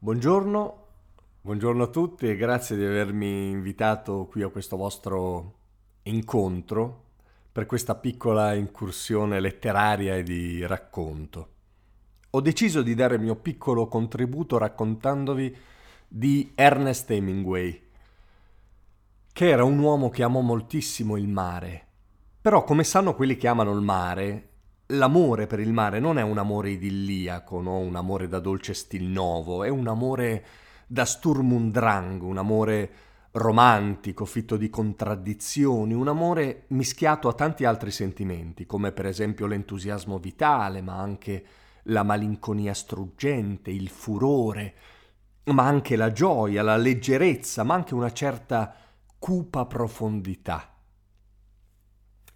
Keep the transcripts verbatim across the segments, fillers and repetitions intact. Buongiorno, buongiorno a tutti e grazie di avermi invitato qui a questo vostro incontro per questa piccola incursione letteraria e di racconto. Ho deciso di dare il mio piccolo contributo raccontandovi di Ernest Hemingway, che era un uomo che amò moltissimo il mare. Però, come sanno quelli che amano il mare, l'amore per il mare non è un amore idilliaco, no? Un amore da dolce stilnovo, è un amore da Sturm und Drang, un amore romantico, fitto di contraddizioni, un amore mischiato a tanti altri sentimenti, come per esempio l'entusiasmo vitale, ma anche la malinconia struggente, il furore, ma anche la gioia, la leggerezza, ma anche una certa cupa profondità.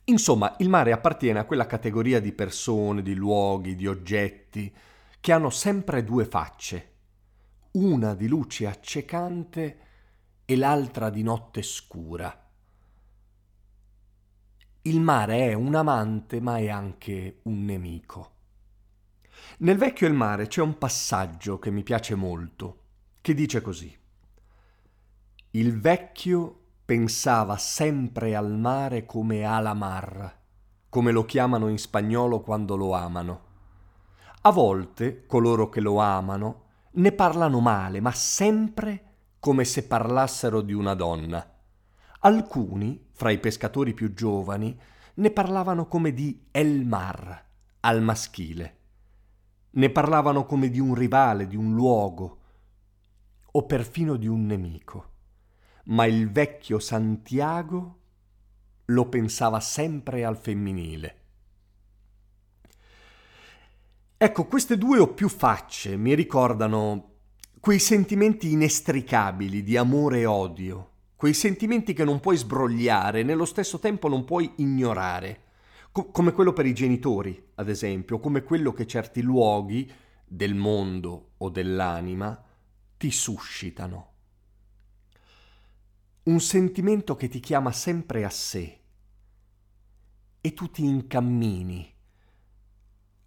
Insomma, il mare appartiene a quella categoria di persone, di luoghi, di oggetti che hanno sempre due facce, una di luce accecante e l'altra di notte scura. Il mare è un amante, ma è anche un nemico. Nel Vecchio e il mare c'è un passaggio che mi piace molto, che dice così: il vecchio pensava sempre al mare come a la mar, come lo chiamano in spagnolo quando lo amano. A volte coloro che lo amano ne parlano male, ma sempre come se parlassero di una donna. Alcuni, fra i pescatori più giovani, ne parlavano come di el mar, al maschile. Ne parlavano come di un rivale, di un luogo o perfino di un nemico. Ma il vecchio Santiago lo pensava sempre al femminile. Ecco, queste due o più facce mi ricordano quei sentimenti inestricabili di amore e odio, quei sentimenti che non puoi sbrogliare e nello stesso tempo non puoi ignorare, co- come quello per i genitori, ad esempio, come quello che certi luoghi del mondo o dell'anima ti suscitano. Un sentimento che ti chiama sempre a sé e tu ti incammini,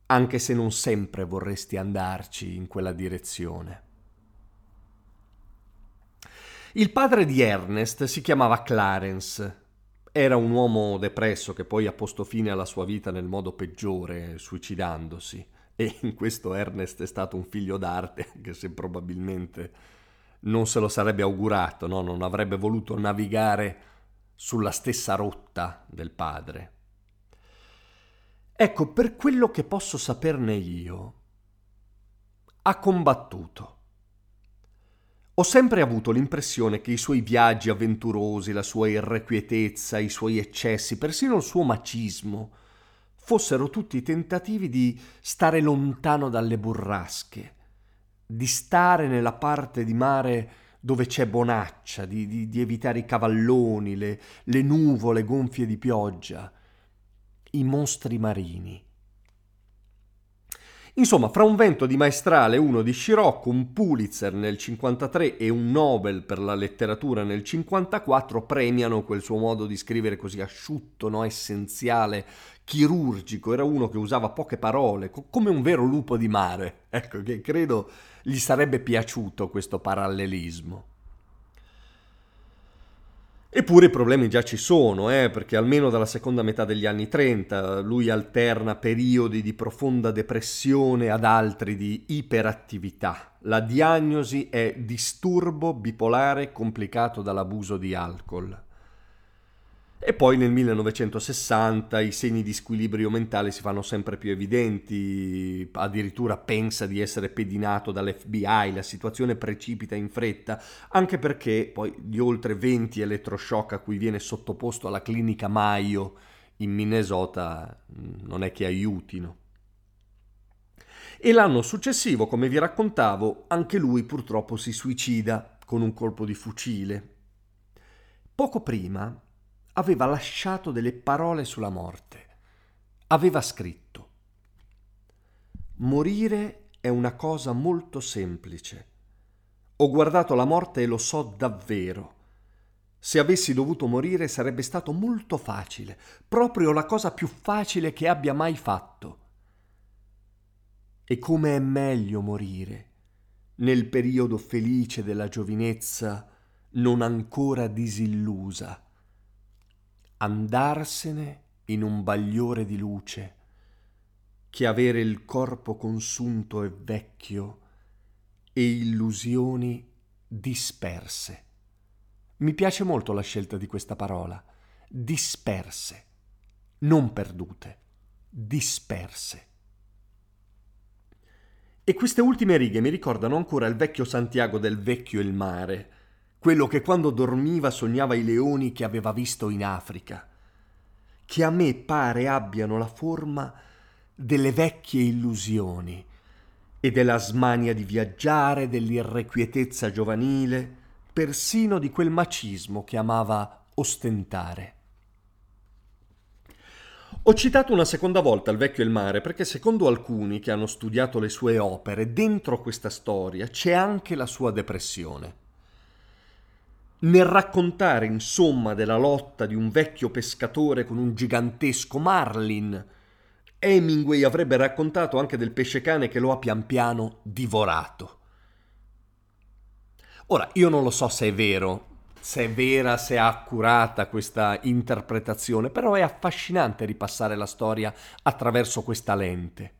anche se non sempre vorresti andarci in quella direzione. Il padre di Ernest si chiamava Clarence, era un uomo depresso che poi ha posto fine alla sua vita nel modo peggiore, suicidandosi, e in questo Ernest è stato un figlio d'arte, anche se probabilmente non se lo sarebbe augurato, no? Non avrebbe voluto navigare sulla stessa rotta del padre. Ecco, per quello che posso saperne io, ha combattuto. Ho sempre avuto l'impressione che i suoi viaggi avventurosi, la sua irrequietezza, i suoi eccessi, persino il suo macismo, fossero tutti tentativi di stare lontano dalle burrasche, di stare nella parte di mare dove c'è bonaccia, di, di, di evitare i cavalloni, le, le nuvole gonfie di pioggia, i mostri marini. Insomma, fra un vento di Maestrale, uno di Scirocco, un Pulitzer nel cinquantatré e un Nobel per la letteratura nel cinquantaquattro premiano quel suo modo di scrivere così asciutto, no? Essenziale, chirurgico. Era uno che usava poche parole, co- come un vero lupo di mare. Ecco, che credo gli sarebbe piaciuto questo parallelismo. Eppure i problemi già ci sono, eh, perché almeno dalla seconda metà degli anni trenta lui alterna periodi di profonda depressione ad altri di iperattività. La diagnosi è disturbo bipolare complicato dall'abuso di alcol. E poi nel millenovecentosessanta i segni di squilibrio mentale si fanno sempre più evidenti, addirittura pensa di essere pedinato dall'F B I, la situazione precipita in fretta, anche perché poi gli oltre venti elettroshock a cui viene sottoposto alla clinica Mayo in Minnesota non è che aiutino. E l'anno successivo, come vi raccontavo, anche lui purtroppo si suicida con un colpo di fucile. Poco prima aveva lasciato delle parole sulla morte. Aveva scritto: morire è una cosa molto semplice. Ho guardato la morte e lo so davvero. Se avessi dovuto morire sarebbe stato molto facile, proprio la cosa più facile che abbia mai fatto. E come è meglio morire nel periodo felice della giovinezza non ancora disillusa, andarsene in un bagliore di luce, che avere il corpo consunto e vecchio e illusioni disperse. Mi piace molto la scelta di questa parola, disperse, non perdute, disperse. E queste ultime righe mi ricordano ancora il vecchio Santiago del Vecchio e il mare, quello che quando dormiva sognava i leoni che aveva visto in Africa, che a me pare abbiano la forma delle vecchie illusioni e della smania di viaggiare, dell'irrequietezza giovanile, persino di quel macismo che amava ostentare. Ho citato una seconda volta Il Vecchio e il Mare perché secondo alcuni che hanno studiato le sue opere, dentro questa storia c'è anche la sua depressione. Nel raccontare, insomma, della lotta di un vecchio pescatore con un gigantesco marlin, Hemingway avrebbe raccontato anche del pescecane che lo ha pian piano divorato. Ora, io non lo so se è vero, se è vera, se è accurata questa interpretazione, però è affascinante ripassare la storia attraverso questa lente.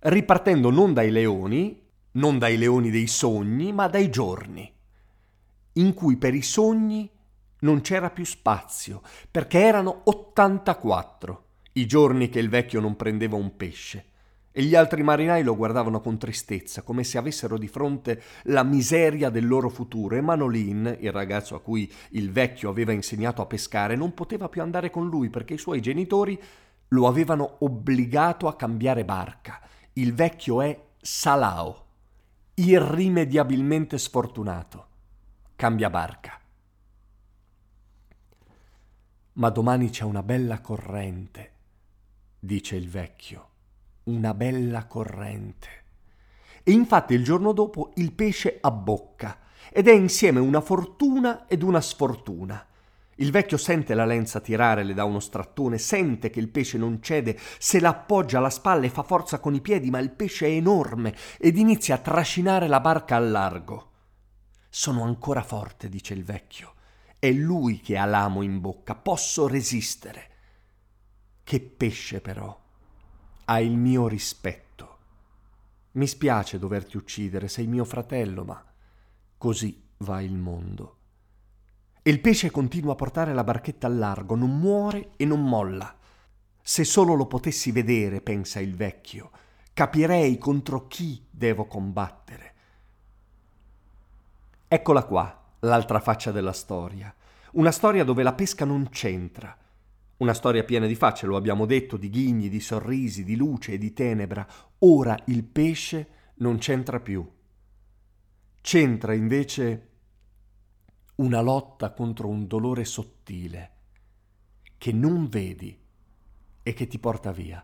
Ripartendo non dai leoni, non dai leoni dei sogni, ma dai giorni, in cui per i sogni non c'era più spazio, perché erano ottantaquattro i giorni che il vecchio non prendeva un pesce. E gli altri marinai lo guardavano con tristezza, come se avessero di fronte la miseria del loro futuro, e Manolin, il ragazzo a cui il vecchio aveva insegnato a pescare, non poteva più andare con lui perché i suoi genitori lo avevano obbligato a cambiare barca. Il vecchio è salao, irrimediabilmente sfortunato. Cambia barca. Ma domani c'è una bella corrente, dice il vecchio. Una bella corrente. E infatti il giorno dopo il pesce abbocca ed è insieme una fortuna ed una sfortuna. Il vecchio sente la lenza tirare, le dà uno strattone, sente che il pesce non cede, se l'appoggia alla spalla e fa forza con i piedi, ma il pesce è enorme ed inizia a trascinare la barca al largo. Sono ancora forte, dice il vecchio. È lui che ha l'amo in bocca, posso resistere. Che pesce però! Ha il mio rispetto. Mi spiace doverti uccidere, sei mio fratello, ma così va il mondo. E il pesce continua a portare la barchetta al largo, non muore e non molla. Se solo lo potessi vedere, pensa il vecchio, capirei contro chi devo combattere. Eccola qua, l'altra faccia della storia. Una storia dove la pesca non c'entra. Una storia piena di facce, lo abbiamo detto, di ghigni, di sorrisi, di luce e di tenebra. Ora il pesce non c'entra più. C'entra invece una lotta contro un dolore sottile che non vedi e che ti porta via.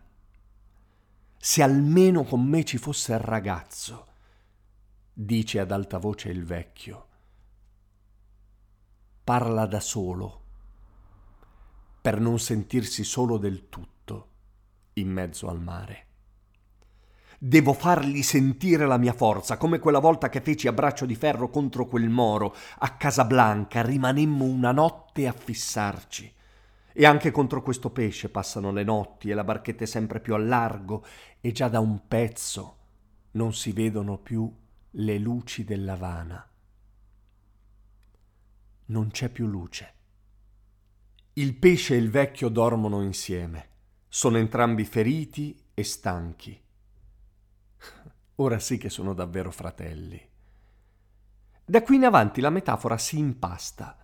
Se almeno con me ci fosse il ragazzo, dice ad alta voce il vecchio. Parla da solo, per non sentirsi solo del tutto in mezzo al mare. Devo fargli sentire la mia forza, come quella volta che feci a braccio di ferro contro quel moro a Casablanca, rimanemmo una notte a fissarci. E anche contro questo pesce passano le notti e la barchetta è sempre più a largo e già da un pezzo non si vedono più le luci dell'Avana. Non c'è più luce. Il pesce e il vecchio dormono insieme. Sono entrambi feriti e stanchi. Ora sì che sono davvero fratelli. Da qui in avanti la metafora si impasta.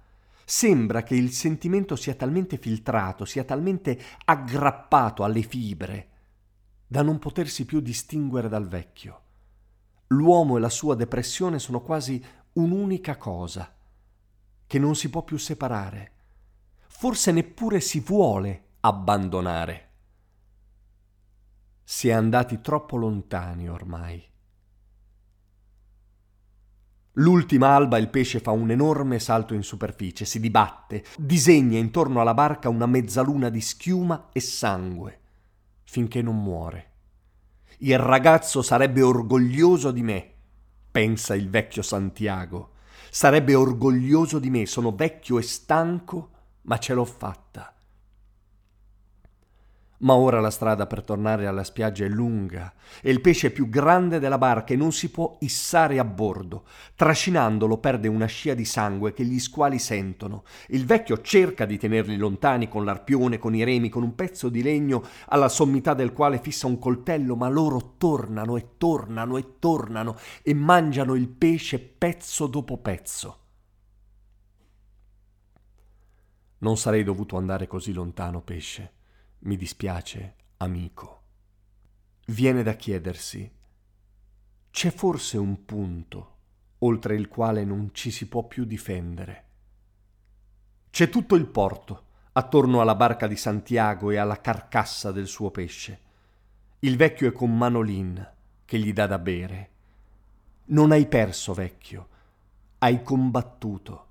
Sembra che il sentimento sia talmente filtrato, sia talmente aggrappato alle fibre, da non potersi più distinguere dal vecchio. L'uomo e la sua depressione sono quasi un'unica cosa, che non si può più separare. Forse neppure si vuole abbandonare. Si è andati troppo lontani ormai. L'ultima alba il pesce fa un enorme salto in superficie, si dibatte, disegna intorno alla barca una mezzaluna di schiuma e sangue, finché non muore. Il ragazzo sarebbe orgoglioso di me. pensa il vecchio Santiago. Sarebbe orgoglioso di me, sono vecchio e stanco, ma ce l'ho fatta. Ma ora la strada per tornare alla spiaggia è lunga e il pesce è più grande della barca e non si può issare a bordo. Trascinandolo perde una scia di sangue che gli squali sentono. Il vecchio cerca di tenerli lontani con l'arpione, con i remi, con un pezzo di legno alla sommità del quale fissa un coltello, ma loro tornano e tornano e tornano e mangiano il pesce pezzo dopo pezzo. Non sarei dovuto andare così lontano, pesce. Mi dispiace, amico. Viene da chiedersi: c'è forse un punto oltre il quale non ci si può più difendere? C'è tutto il porto attorno alla barca di Santiago e alla carcassa del suo pesce. Il vecchio è con Manolin che gli dà da bere. Non hai perso, vecchio, hai combattuto.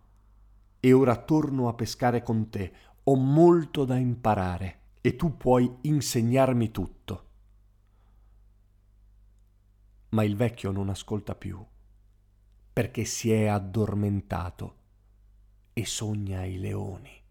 E ora torno a pescare con te. Ho molto da imparare. E tu puoi insegnarmi tutto. Ma il vecchio non ascolta più, perché si è addormentato e sogna i leoni.